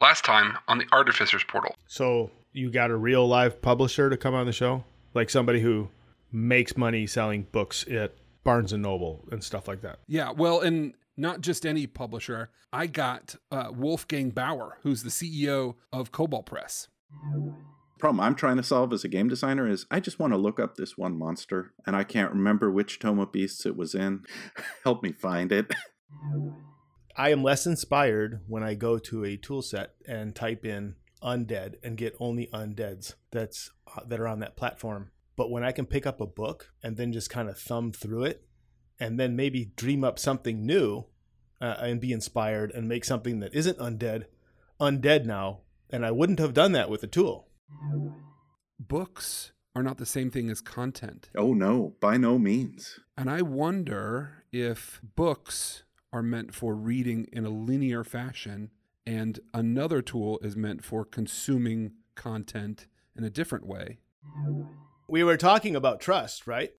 Last time on the Artificer's Portal. So you got a real live publisher to come on the show? Like somebody who makes money selling books at Barnes & Noble and stuff like that? Yeah, well, and not just any publisher. I got Wolfgang Baur, who's the CEO of Kobold Press. Problem I'm trying to solve as a game designer is I just want to look up this one monster, and I can't remember which Tome of Beasts it was in. Help me find it. I am less inspired when I go to a tool set and type in undead and get only undeads that are on that platform. But when I can pick up a book and then just kind of thumb through it and then maybe dream up something new and be inspired and make something that isn't undead now, and I wouldn't have done that with a tool. Books are not the same thing as content. Oh, no, by no means. And I wonder if books are meant for reading in a linear fashion, and another tool is meant for consuming content in a different way. We were talking about trust, right?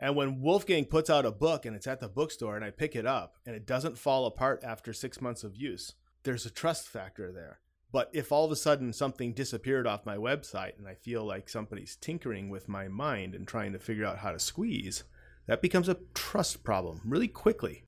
And when Wolfgang puts out a book and it's at the bookstore and I pick it up and it doesn't fall apart after 6 months of use, there's a trust factor there. But if all of a sudden something disappeared off my website and I feel like somebody's tinkering with my mind and trying to figure out how to squeeze, that becomes a trust problem really quickly.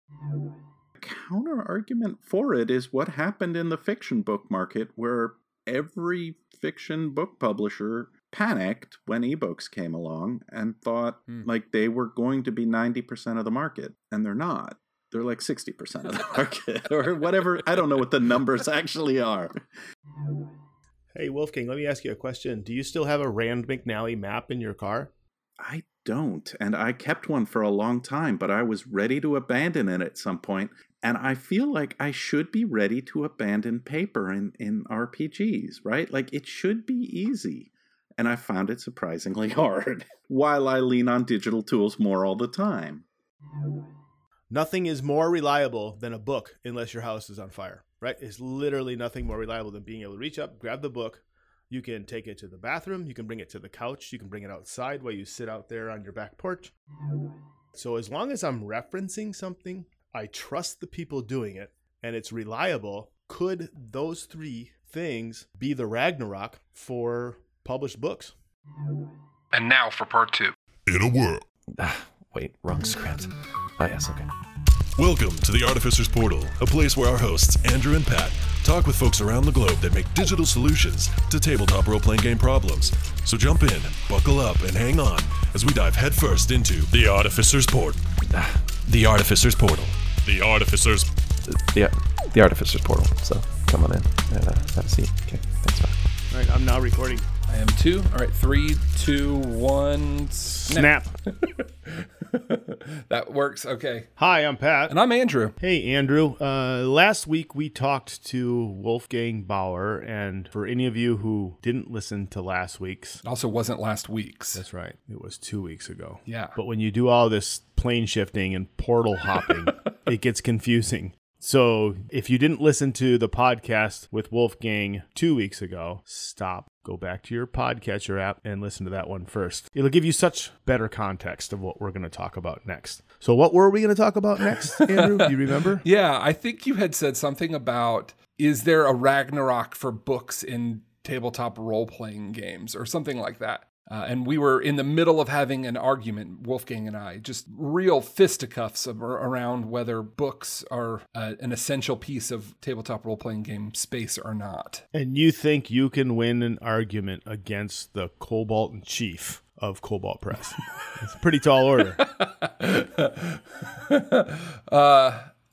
Counter argument for it is what happened in the fiction book market, where every fiction book publisher panicked when ebooks came along and thought like they were going to be 90% of the market, and they're not. They're like 60% of the market or whatever. I don't know what the numbers actually are. Hey, Wolfgang, let me ask you a question. Do you still have a Rand McNally map in your car? I don't, and I kept one for a long time, but I was ready to abandon it at some point, and I feel like I should be ready to abandon paper in RPGs, right? Like, it should be easy, and I found it surprisingly hard, while I lean on digital tools more all the time. Nothing is more reliable than a book unless your house is on fire, right? It's literally nothing more reliable than being able to reach up, grab the book. You can take it to the bathroom, you can bring it to the couch, you can bring it outside while you sit out there on your back porch. So as long as I'm referencing something, I trust the people doing it, and it's reliable. Could those three things be the Ragnarok for published books? And now for part two. In a world. Wait, wrong script. Oh, yes, okay. Welcome to the Artificer's Portal, a place where our hosts, Andrew and Pat, talk with folks around the globe that make digital solutions to tabletop role-playing game problems. So jump in, buckle up, and hang on as we dive headfirst into the Artificer's Portal. The Artificer's Portal. The Artificer's... The Artificer's Portal. So come on in and have a seat. Okay, thanks, Pat. All right, I'm now recording. I am two. All right, 3, 2, 1... Snap. That works. Okay. Hi, I'm Pat. And I'm Andrew. Hey, Andrew. Last week we talked to Wolfgang Baur, and for any of you who didn't listen to last week's... It also wasn't last week's. That's right. It was 2 weeks ago. Yeah. But when you do all this plane shifting and portal hopping, it gets confusing. So if you didn't listen to the podcast with Wolfgang 2 weeks ago, stop. Go back to your podcatcher app and listen to that one first. It'll give you such better context of what we're going to talk about next. So what were we going to talk about next, Andrew? Do you remember? Yeah, I think you had said something about, is there a Ragnarok for books in tabletop role-playing games or something like that? And we were in the middle of having an argument, Wolfgang and I, just real fisticuffs around whether books are an essential piece of tabletop role-playing game space or not. And you think you can win an argument against the Kobold in Chief of Kobold Press? It's a pretty tall order.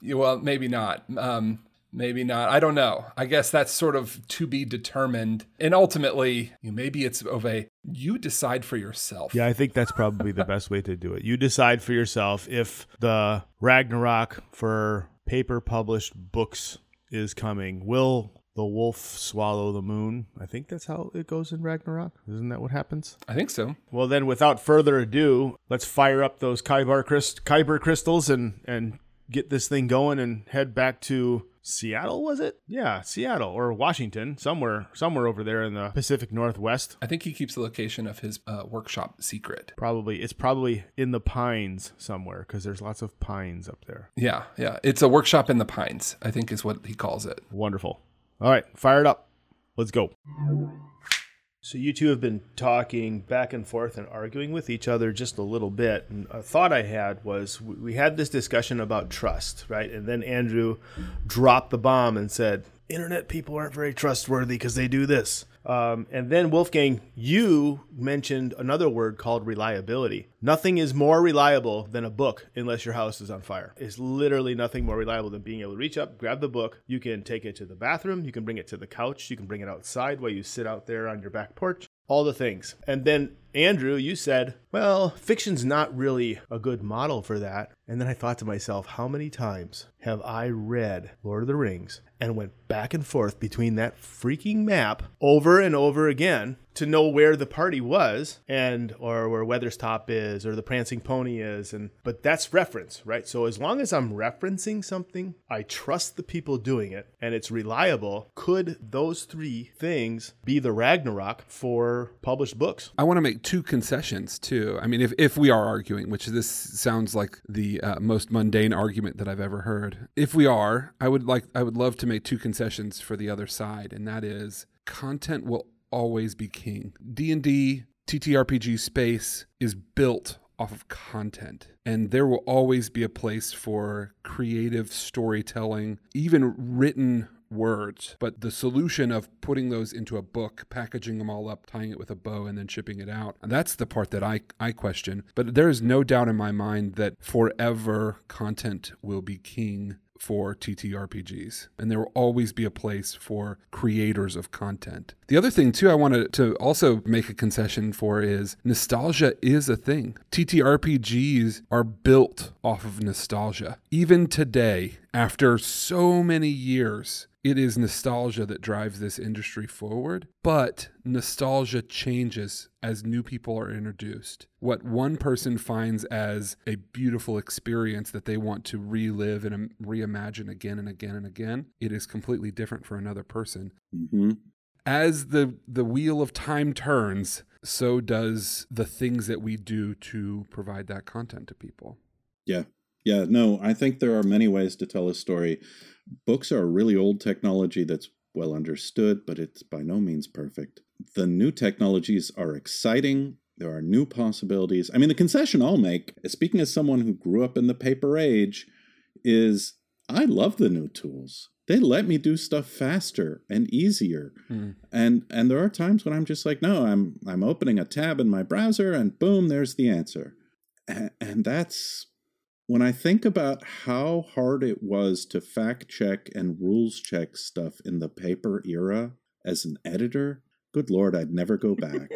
Well, maybe not. Maybe not. I don't know. I guess that's sort of to be determined. And ultimately, maybe it's of a, you decide for yourself. Yeah, I think that's probably the best way to do it. You decide for yourself if the Ragnarok for paper published books is coming. Will the wolf swallow the moon? I think that's how it goes in Ragnarok. Isn't that what happens? I think so. Well, then without further ado, let's fire up those Kyber crystals and get this thing going and head back to... Seattle, was it? Yeah, Seattle or Washington, somewhere over there in the Pacific Northwest. I think he keeps the location of his workshop secret. It's probably in the pines somewhere, because there's lots of pines up there. Yeah, it's a workshop in the pines, I think is what he calls it. Wonderful. All right, fire it up. Let's go. So you two have been talking back and forth and arguing with each other just a little bit. And a thought I had was we had this discussion about trust, right? And then Andrew dropped the bomb and said, internet people aren't very trustworthy because they do this. And then, Wolfgang, you mentioned another word called reliability. Nothing is more reliable than a book unless your house is on fire. It's literally nothing more reliable than being able to reach up, grab the book. You can take it to the bathroom. You can bring it to the couch. You can bring it outside while you sit out there on your back porch. All the things. And then, Andrew, you said, well, fiction's not really a good model for that. And then I thought to myself, how many times have I read Lord of the Rings and went back and forth between that freaking map over and over again to know where the party was and or where Weatherstop is or the Prancing Pony is. But that's reference, right? So as long as I'm referencing something, I trust the people doing it and it's reliable. Could those three things be the Ragnarok for published books? I want to make two concessions too. I mean, if we are arguing, which this sounds like the most mundane argument that I've ever heard. If we are, I would love to make two concessions for the other side, and that is content will always be king. D&D, TTRPG space is built off of content. And there will always be a place for creative storytelling, even written words. But the solution of putting those into a book, packaging them all up, tying it with a bow, and then shipping it out, that's the part that I question. But there is no doubt in my mind that forever content will be king for TTRPGs. And there will always be a place for creators of content. The other thing, too, I wanted to also make a concession for is nostalgia is a thing. TTRPGs are built off of nostalgia. Even today, after so many years, it is nostalgia that drives this industry forward, but nostalgia changes as new people are introduced. What one person finds as a beautiful experience that they want to relive and reimagine again and again and again, it is completely different for another person. Mm-hmm. As the wheel of time turns, so does the things that we do to provide that content to people. Yeah, no, I think there are many ways to tell a story. Books are a really old technology that's well understood, but it's by no means perfect. The new technologies are exciting. There are new possibilities. I mean, the concession I'll make, speaking as someone who grew up in the paper age, is I love the new tools. They let me do stuff faster and easier. Mm. And there are times when I'm just like, no, I'm opening a tab in my browser and boom, there's the answer. And that's... When I think about how hard it was to fact check and rules check stuff in the paper era as an editor, good Lord, I'd never go back.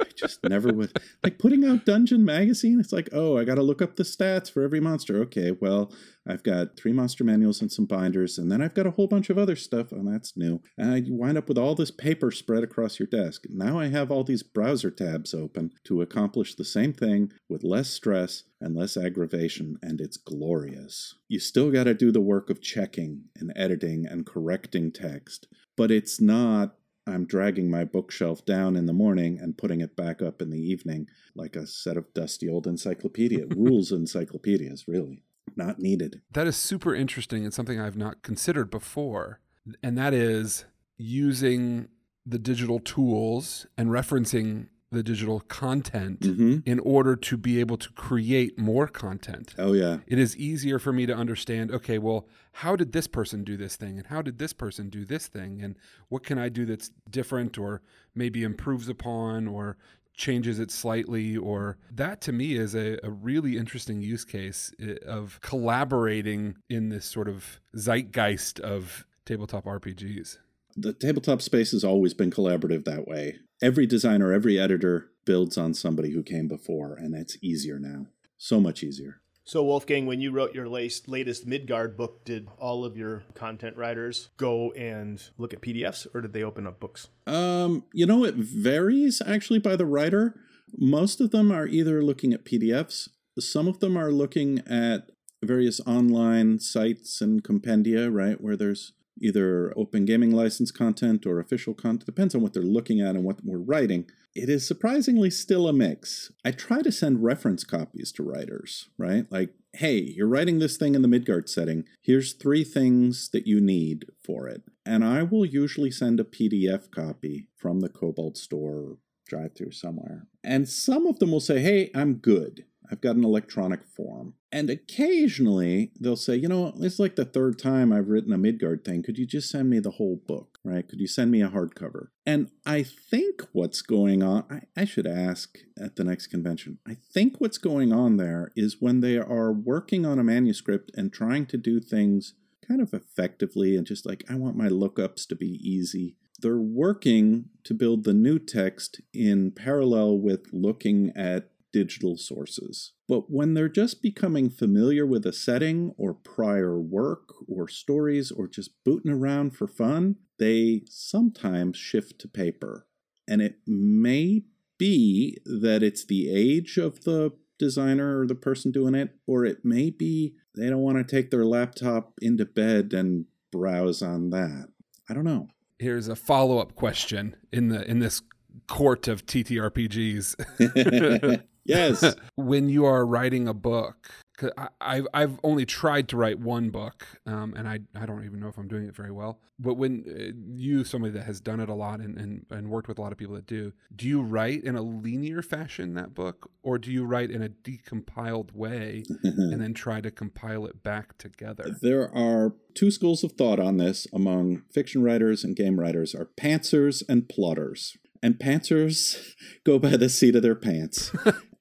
I just never would. Like putting out Dungeon Magazine, it's like, oh, I got to look up the stats for every monster. Okay, well, I've got 3 monster manuals and some binders, and then I've got a whole bunch of other stuff, and that's new. And you wind up with all this paper spread across your desk. Now I have all these browser tabs open to accomplish the same thing with less stress and less aggravation, and it's glorious. You still got to do the work of checking and editing and correcting text, but it's not... I'm dragging my bookshelf down in the morning and putting it back up in the evening like a set of dusty old encyclopedia, rules encyclopedias, really. Not needed. That is super interesting and something I've not considered before. And that is using the digital tools and referencing the digital content mm-hmm. in order to be able to create more content. Oh, yeah. It is easier for me to understand, okay, well, how did this person do this thing? And how did this person do this thing? And what can I do that's different or maybe improves upon or changes it slightly? Or that to me is a really interesting use case of collaborating in this sort of zeitgeist of tabletop RPGs. The tabletop space has always been collaborative that way. Every designer, every editor builds on somebody who came before, and it's easier now. So much easier. So, Wolfgang, when you wrote your latest Midgard book, did all of your content writers go and look at PDFs, or did they open up books? It varies, actually, by the writer. Most of them are either looking at PDFs. Some of them are looking at various online sites and compendia, right, where there's either open gaming license content or official content. Depends on what they're looking at and what we're writing. It is surprisingly still a mix. I try to send reference copies to writers, right? Like, hey, you're writing this thing in the Midgard setting. Here's 3 things that you need for it. And I will usually send a PDF copy from the Kobold store drive-through somewhere. And some of them will say, hey, I'm good. I've got an electronic form. And occasionally they'll say, you know, it's like the 3rd time I've written a Midgard thing. Could you just send me the whole book, right? Could you send me a hardcover? And I think what's going on, I should ask at the next convention, I think what's going on there is when they are working on a manuscript and trying to do things kind of effectively and just like, I want my lookups to be easy. They're working to build the new text in parallel with looking at digital sources. But when they're just becoming familiar with a setting or prior work or stories or just booting around for fun, they sometimes shift to paper. And it may be that it's the age of the designer or the person doing it, or it may be they don't want to take their laptop into bed and browse on that. I don't know. Here's a follow-up question in this court of TTRPGs. Yes. When you are writing a book, 'cause I've only tried to write one book, and I don't even know if I'm doing it very well. But when you, somebody that has done it a lot and worked with a lot of people that do you write in a linear fashion that book, or do you write in a decompiled way and then try to compile it back together? There are 2 schools of thought on this among fiction writers and game writers are pantsers and plotters. And pantsers go by the seat of their pants.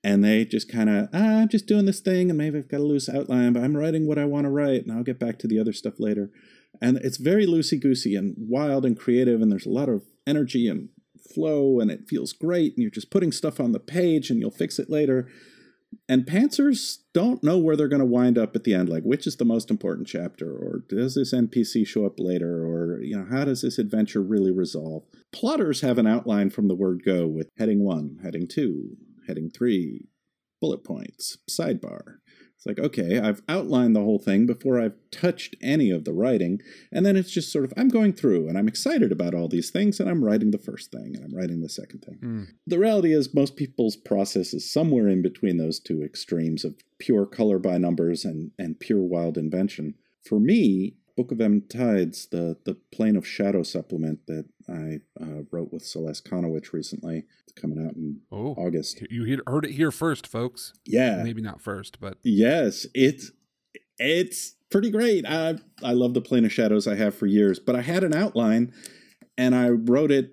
And they just kind of, I'm just doing this thing, and maybe I've got a loose outline, but I'm writing what I want to write, and I'll get back to the other stuff later. And it's very loosey-goosey and wild and creative, and there's a lot of energy and flow, and it feels great, and you're just putting stuff on the page, and you'll fix it later. And pantsers don't know where they're going to wind up at the end, like which is the most important chapter, or does this NPC show up later, or you know, how does this adventure really resolve? Plotters have an outline from the word go with heading 1, heading 2, heading 3, bullet points, sidebar. It's like, okay, I've outlined the whole thing before I've touched any of the writing, and then it's just sort of, I'm going through, and I'm excited about all these things, and I'm writing the first thing, and I'm writing the second thing. Mm. The reality is most people's process is somewhere in between those 2 extremes of pure color by numbers and pure wild invention. For me, Book of M Tides, the Plane of Shadow supplement that I wrote with Celeste Conowich recently. It's coming out in August. You heard it here first, folks. Yeah. Maybe not first, but... Yes, it's pretty great. I love the Plane of Shadows. I have for years. But I had an outline, and I wrote it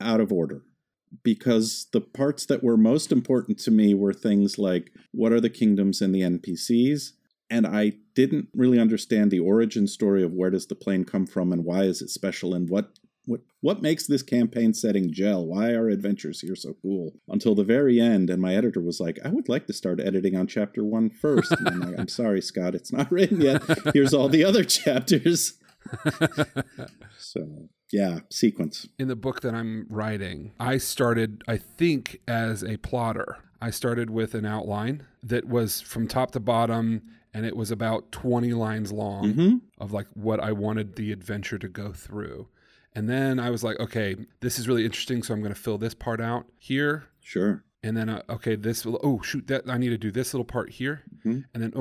out of order. Because the parts that were most important to me were things like, what are the kingdoms and the NPCs? And I didn't really understand the origin story of where does the plane come from and why is it special and what makes this campaign setting gel? Why are adventures here so cool? Until the very end, and my editor was like, I would like to start editing on chapter 1 first. And I'm like, I'm sorry, Scott, it's not written yet. Here's all the other chapters. So... Yeah, sequence. In the book that I'm writing, I started, I think, as a plotter. I started with an outline that was from top to bottom, and it was about 20 lines long of like what I wanted the adventure to go through. And then I was like, okay, this is really interesting, so I'm going to fill this part out here. Sure. And then, I need to do this little part here. Mm-hmm. And then,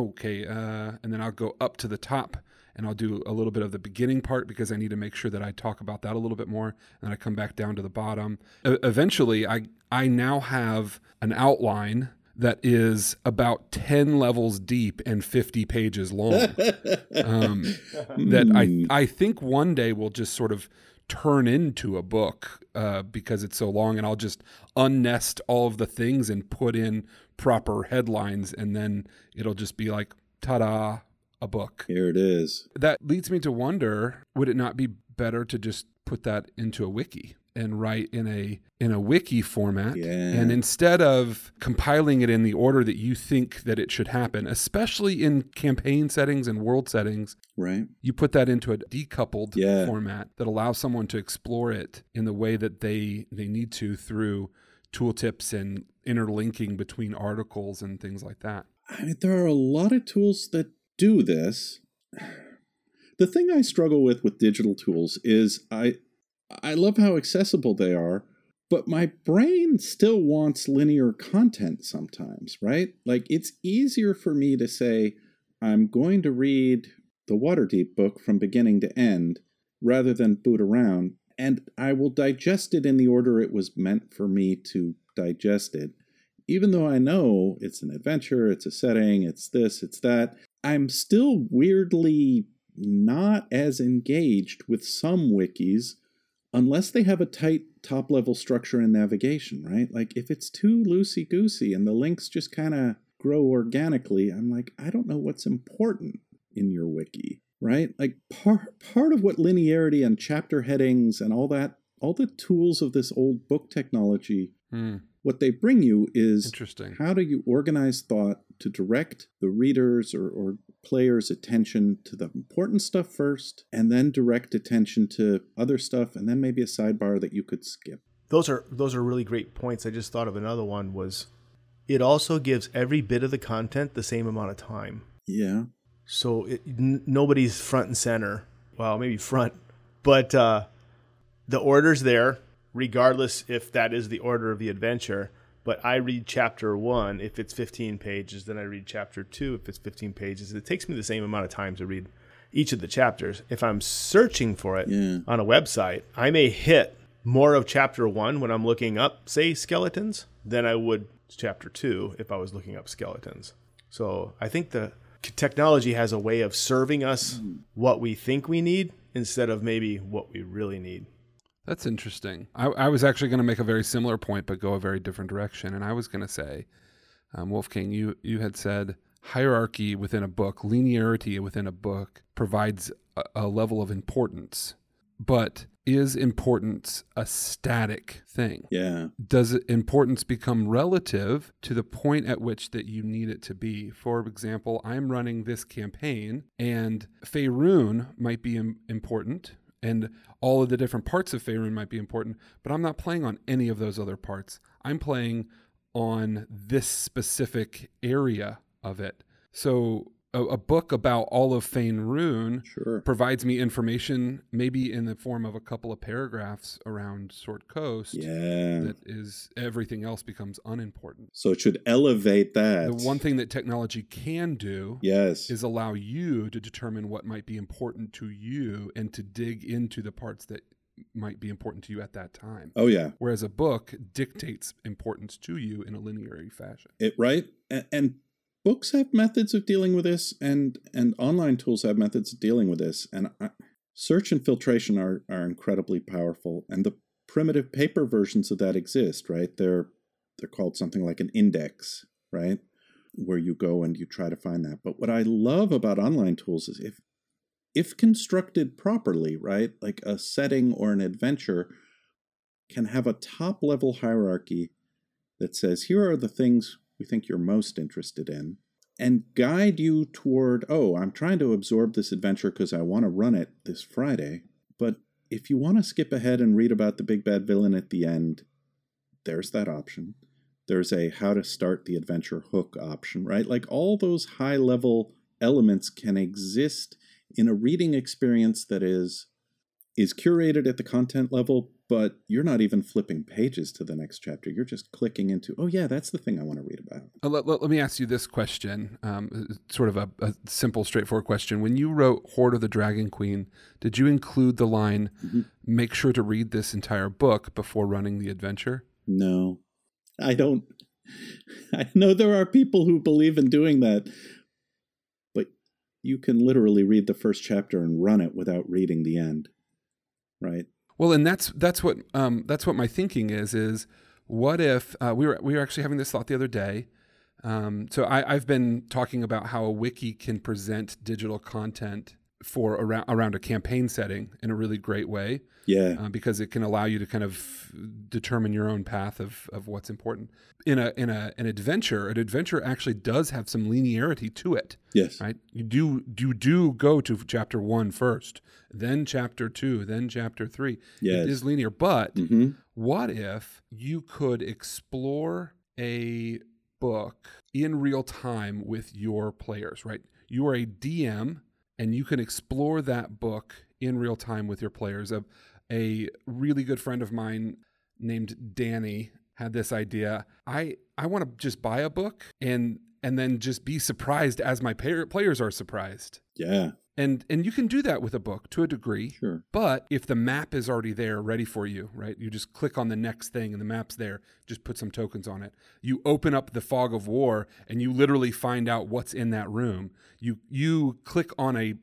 and then I'll go up to the top. And I'll do a little bit of the beginning part because I need to make sure that I talk about that a little bit more. And then I come back down to the bottom. Eventually, I now have an outline that is about 10 levels deep and 50 pages long. That I think one day will just sort of turn into a book because it's so long. And I'll just unnest all of the things and put in proper headlines. And then it'll just be like, ta-da. A book. Here it is. That leads me to wonder, would it not be better to just put that into a wiki and write in a wiki format? Yeah. And instead of compiling it in the order that you think that it should happen, especially in campaign settings and world settings, right? You put that into a decoupled format that allows someone to explore it in the way that they need to through tooltips and interlinking between articles and things like that. I mean, there are a lot of tools that do this. The thing I struggle with digital tools is I love how accessible they are, But my brain still wants linear content sometimes, right? Like, it's easier for me to say, I'm going to read the Waterdeep book from beginning to end, rather than boot around, and I will digest it in the order it was meant for me to digest it. Even though I know it's an adventure, it's a setting, it's this, it's that, I'm still weirdly not as engaged with some wikis unless they have a tight top-level structure and navigation, right? Like, if it's too loosey-goosey and the links just kind of grow organically, I'm like, I don't know what's important in your wiki, right? Like, part of what linearity and chapter headings and all that, all the tools of this old book technology, what they bring you is interesting. How do you organize thought to direct the reader's or player's attention to the important stuff first, and then direct attention to other stuff, and then maybe a sidebar that you could skip. Those are really great points. I just thought of another one was, it also gives every bit of the content the same amount of time. Yeah. So nobody's front and center. Well, maybe front, but the order's there, regardless if that is the order of the adventure. But I read chapter 1 if it's 15 pages, then I read chapter 2 if it's 15 pages. It takes me the same amount of time to read each of the chapters. If I'm searching for it on a website, I may hit more of chapter 1 when I'm looking up, say, skeletons, than I would chapter 2 if I was looking up skeletons. So I think the technology has a way of serving us what we think we need instead of maybe what we really need. That's interesting. I was actually going to make a very similar point, but go a very different direction. And I was going to say, Wolfgang, you had said hierarchy within a book, linearity within a book provides a level of importance. But is importance a static thing? Yeah. Does importance become relative to the point at which that you need it to be? For example, I'm running this campaign, and Faerun might be important, and all of the different parts of Faerun might be important, but I'm not playing on any of those other parts. I'm playing on this specific area of it. So a book about all of Faerun provides me information, maybe in the form of a couple of paragraphs around Sword Coast. Yeah. That is, everything else becomes unimportant. So it should elevate that. The one thing that technology can do is allow you to determine what might be important to you and to dig into the parts that might be important to you at that time. Oh, yeah. Whereas a book dictates importance to you in a linear fashion. Right? And books have methods of dealing with this, and online tools have methods of dealing with this. And search and filtration are incredibly powerful. And the primitive paper versions of that exist, right? They're called something like an index, right? Where you go and you try to find that. But what I love about online tools is if constructed properly, right? Like a setting or an adventure can have a top-level hierarchy that says, here are the things we think you're most interested in, and guide you toward, I'm trying to absorb this adventure because I want to run it this Friday, but if you want to skip ahead and read about the big bad villain at the end, there's that option. There's a how to start the adventure hook option, right? Like, all those high-level elements can exist in a reading experience that is curated at the content level, but you're not even flipping pages to the next chapter. You're just clicking into, that's the thing I want to read about. Let me ask you this question, sort of a simple, straightforward question. When you wrote Hoard of the Dragon Queen, did you include the line, make sure to read this entire book before running the adventure? No, I don't. I know there are people who believe in doing that, but you can literally read the first chapter and run it without reading the end, right? Well, and that's what my thinking is what if we were actually having this thought the other day. So I've been talking about how a wiki can present digital content for around a campaign setting in a really great way. Yeah, because it can allow you to kind of determine your own path of what's important in an adventure. An adventure actually does have some linearity to it. Yes, right. You do go to chapter 1 first. Then chapter 2, then chapter 3. Yes. It is linear. But what if you could explore a book in real time with your players, right? You are a DM and you can explore that book in real time with your players. A really good friend of mine named Danny had this idea. I want to just buy a book and then just be surprised as my players are surprised. Yeah. And you can do that with a book to a degree. Sure. But if the map is already there ready for you, right? You just click on the next thing and the map's there. Just put some tokens on it. You open up the Fog of War and you literally find out what's in that room. You click on a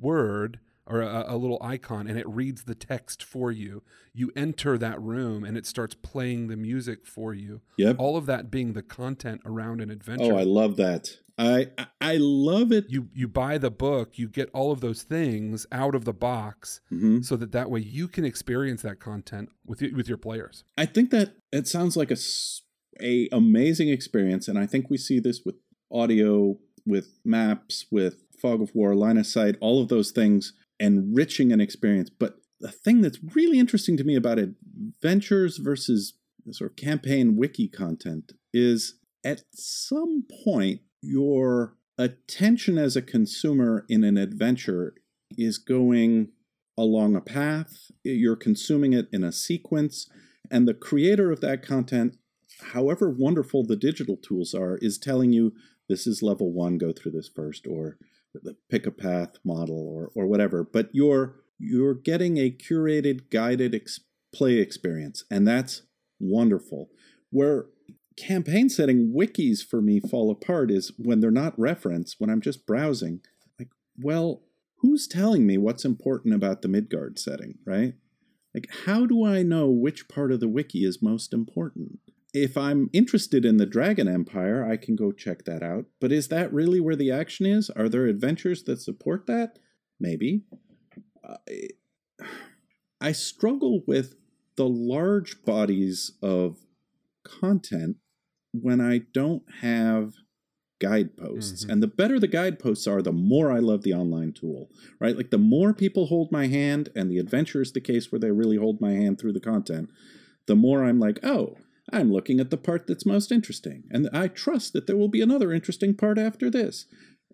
word or a little icon and it reads the text for you. You enter that room and it starts playing the music for you. Yep. All of that being the content around an adventure. Oh, I love that. I love it. You buy the book, you get all of those things out of the box, mm-hmm. so that way you can experience that content with your players. I think that it sounds like a amazing experience, and I think we see this with audio, with maps, with Fog of War, line of sight, all of those things enriching an experience. But the thing that's really interesting to me about adventures versus sort of campaign wiki content is at some point, your attention as a consumer in an adventure is going along a path. You're consuming it in a sequence. And the creator of that content, however wonderful the digital tools are, is telling you, this is level one, go through this first, or pick a path model, or whatever. But you're getting a curated, guided play experience. And that's wonderful. Where campaign setting wikis for me fall apart is when they're not referenced, when I'm just browsing. Like, well, who's telling me what's important about the Midgard setting, right? Like, how do I know which part of the wiki is most important? If I'm interested in the Dragon Empire, I can go check that out. But is that really where the action is? Are there adventures that support that? Maybe. I struggle with the large bodies of content when I don't have guideposts. Mm-hmm. And the better the guideposts are, the more I love the online tool, right? Like the more people hold my hand, and the adventure is the case where they really hold my hand through the content, the more I'm like, oh, I'm looking at the part that's most interesting. And I trust that there will be another interesting part after this.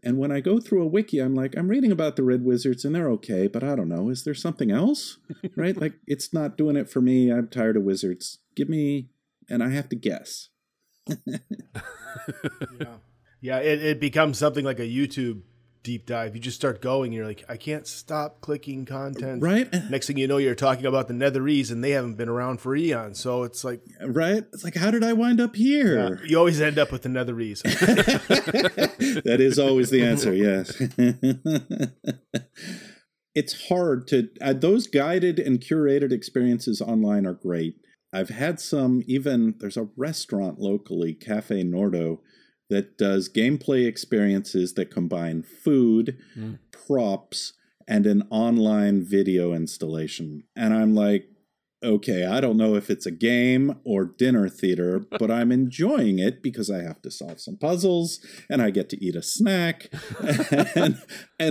And when I go through a wiki, I'm like, I'm reading about the Red Wizards and they're okay, but I don't know. Is there something else? Right? Like, it's not doing it for me. I'm tired of wizards. Give me, and I have to guess. Yeah, it becomes something like a YouTube deep dive. You just start going, and you're like, I can't stop clicking content. Right. Next thing you know, you're talking about the Netherese, and they haven't been around for eons. So it's like, right? It's like, how did I wind up here? Yeah, you always end up with the Netherese. That is always the answer. Yes. It's hard to those guided and curated experiences online are great. I've had some, even there's a restaurant locally, Cafe Nordo, that does gameplay experiences that combine food, props, and an online video installation. And I'm like, okay, I don't know if it's a game or dinner theater, but I'm enjoying it because I have to solve some puzzles and I get to eat a snack. and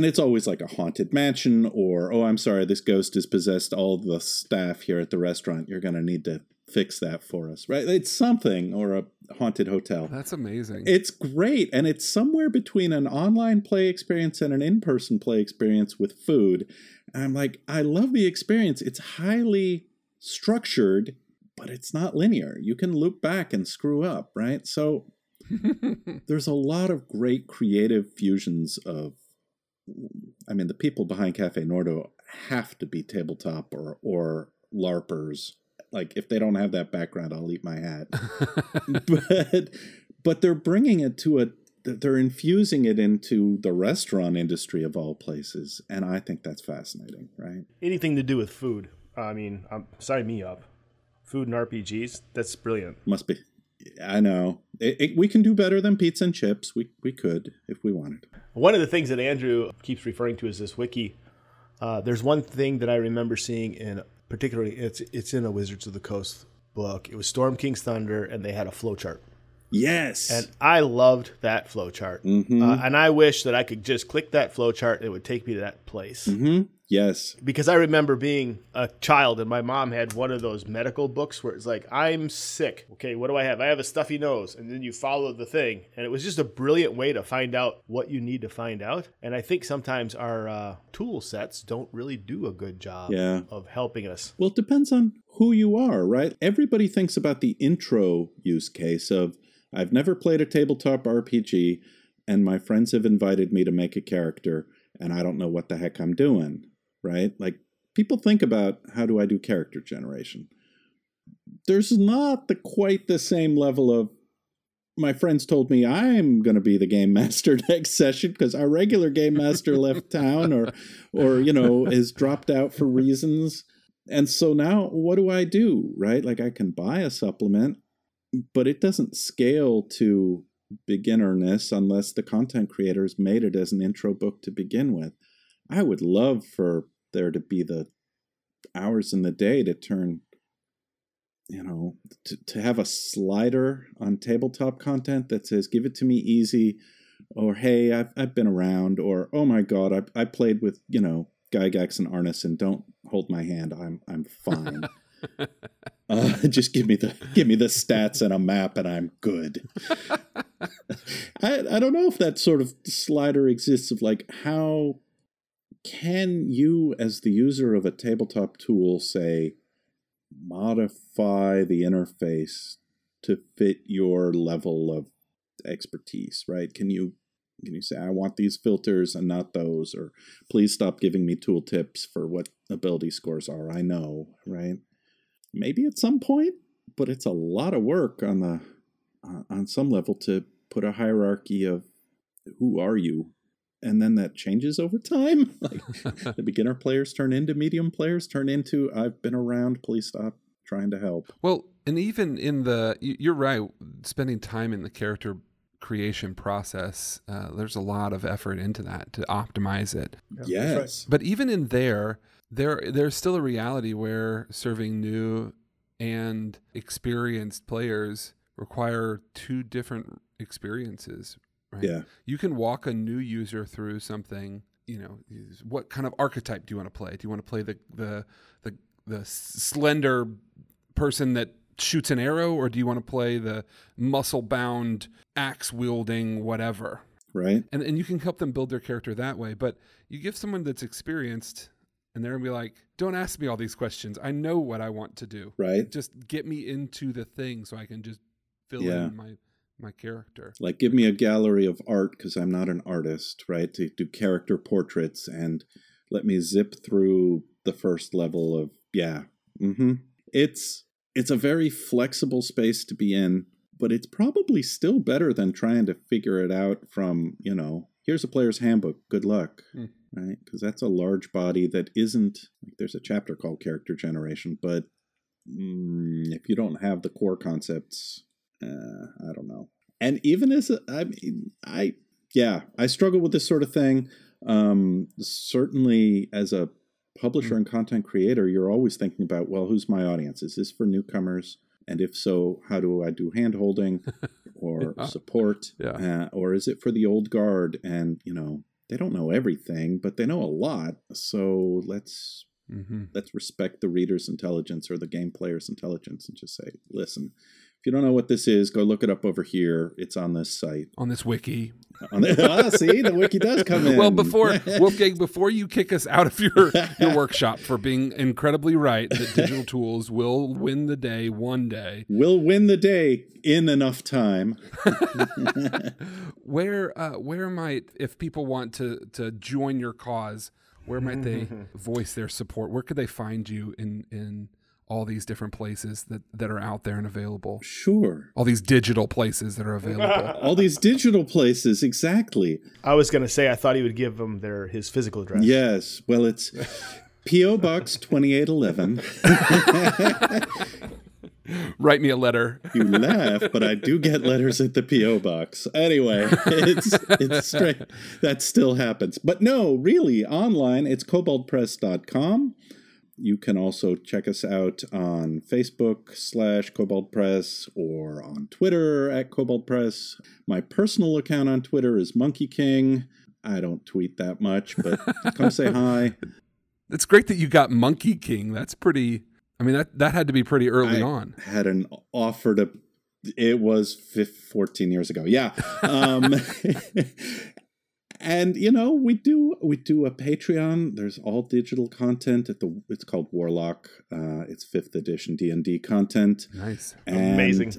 it's always like a haunted mansion, or, oh, I'm sorry, this ghost has possessed all the staff here at the restaurant. You're going to need to fix that for us, right? It's something, or a haunted hotel. That's amazing. It's great. And it's somewhere between an online play experience and an in-person play experience with food. And I'm like, I love the experience. It's highly structured, but it's not linear. You can loop back and screw up, right? So there's a lot of great creative fusions of, I mean, the people behind Cafe Nordo have to be tabletop or LARPers. Like, if they don't have that background, I'll eat my hat. but they're bringing it to they're infusing it into the restaurant industry of all places. And I think that's fascinating, right? Anything to do with food. I mean, sign me up. Food and RPGs, that's brilliant. Must be. I know. We can do better than pizza and chips. We could if we wanted. One of the things that Andrew keeps referring to is this wiki. There's one thing that I remember seeing in, particularly, it's in a Wizards of the Coast book. It was Storm King's Thunder, and they had a flowchart. Yes. And I loved that flowchart. Mm-hmm. And I wish that I could just click that flowchart and it would take me to that place. Mm-hmm. Yes. Because I remember being a child and my mom had one of those medical books where it's like, I'm sick. Okay, what do I have? I have a stuffy nose. And then you follow the thing. And it was just a brilliant way to find out what you need to find out. And I think sometimes our tool sets don't really do a good job of helping us. Well, it depends on who you are, right? Everybody thinks about the intro use case of, I've never played a tabletop RPG and my friends have invited me to make a character and I don't know what the heck I'm doing, right? Like, people think about, how do I do character generation? There's not quite the same level of, my friends told me I'm going to be the game master next session because our regular game master left town or, you know, is dropped out for reasons. And so now what do I do, right? Like, I can buy a supplement, but it doesn't scale to beginnerness unless the content creators made it as an intro book to begin with. I would love for there to be the hours in the day to turn, you know, to have a slider on tabletop content that says, give it to me easy, or, hey, I've been around, or, oh my God, I played with, you know, Gygax and Arnis, and don't hold my hand. I'm fine. Just give me the stats and a map, and I'm good. I don't know if that sort of slider exists of, like, how can you as the user of a tabletop tool say, modify the interface to fit your level of expertise, right? Can you say, I want these filters and not those, or please stop giving me tooltips for what ability scores are. I know, right? Maybe at some point, but it's a lot of work on the on some level to put a hierarchy of who are you, and then that changes over time. Like, the beginner players turn into medium players, turn into I've been around, please stop trying to help. Well, and even in the, you're right, spending time in the character creation process, there's a lot of effort into that to optimize it. Yes. Right. But even in there's still a reality where serving new and experienced players require two different experiences, right? Yeah. You can walk a new user through something, you know, what kind of archetype do you want to play? Do you want to play the slender person that shoots an arrow, or do you want to play the muscle-bound, axe-wielding whatever? Right. And you can help them build their character that way. But you give someone that's experienced, and they're going to be like, don't ask me all these questions. I know what I want to do. Right. Just get me into the thing so I can just fill in my character. Like, give me a gallery of art because I'm not an artist, right? To do character portraits and let me zip through the first level of, It's a very flexible space to be in, but it's probably still better than trying to figure it out from, you know, here's a player's handbook, good luck, right? Because that's a large body that isn't, like, there's a chapter called character generation, but if you don't have the core concepts, I don't know. And even as, I struggle with this sort of thing. Certainly as a publisher and content creator, you're always thinking about, well, who's my audience? Is this for newcomers? And if so, how do I do hand-holding or support? Yeah. Or is it for the old guard? And, you know, they don't know everything, but they know a lot. So let's respect the reader's intelligence or the game player's intelligence and just say, listen, if you don't know what this is, go look it up over here. It's on this site. On this wiki. See, the wiki does come in. Well, Wolfgang, before you kick us out of your workshop for being incredibly right that digital tools will win the day one day. Will win the day in enough time. Where might, if people want to join your cause, where might they voice their support? Where could they find you in all these different places that are out there and available? Sure. All these digital places that are available. All these digital places, exactly. I was going to say, I thought he would give them his physical address. Yes. Well, it's P.O. Box 2811. Write me a letter. You laugh, but I do get letters at the P.O. Box. Anyway, it's straight. That still happens. But no, really, online, it's koboldpress.com. You can also check us out on Facebook / Kobold Press or on Twitter at Kobold Press. My personal account on Twitter is monkeyking. I don't tweet that much, but come say hi. It's great that you got monkeyking. That's pretty. I mean, that had to be pretty early on. Had an offer to. It was 14 years ago. Yeah. And, you know, we do a Patreon. There's all digital content. It's called Warlock. It's 5th edition D&D content. Nice. And, amazing.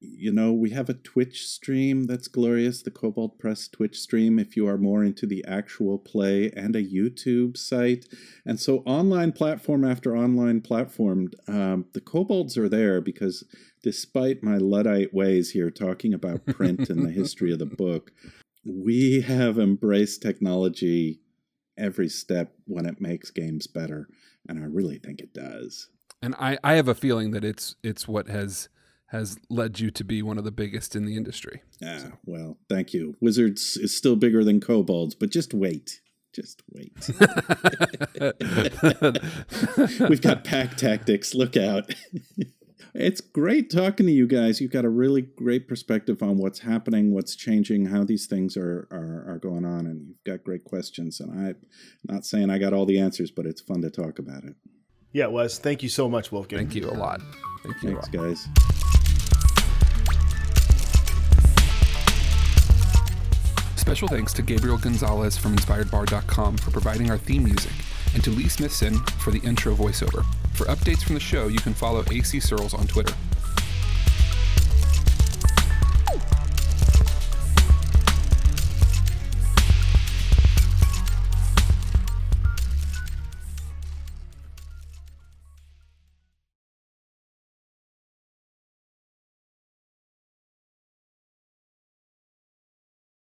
You know, we have a Twitch stream that's glorious. The Kobold Press Twitch stream, if you are more into the actual play, and a YouTube site. And so online platform after online platform, the Kobolds are there because despite my Luddite ways here talking about print and the history of the book, we have embraced technology every step when it makes games better, and I really think it does. And I have a feeling that it's what has led you to be one of the biggest in the industry. Yeah, so. Well, thank you. Wizards is still bigger than Kobolds, but just wait. Just wait. We've got pack tactics. Look out. It's great talking to you guys. You've got a really great perspective on what's happening, what's changing, how these things are going on, and you've got great questions. And I'm not saying I got all the answers, but it's fun to talk about it. Yeah, Wes, thank you so much, Wolfgang. Thank you a lot. Thanks, guys. Special thanks to Gabriel Gonzalez from InspiredBar.com for providing our theme music, and to Lee Smithson for the intro voiceover. For updates from the show, you can follow AC Searles on Twitter.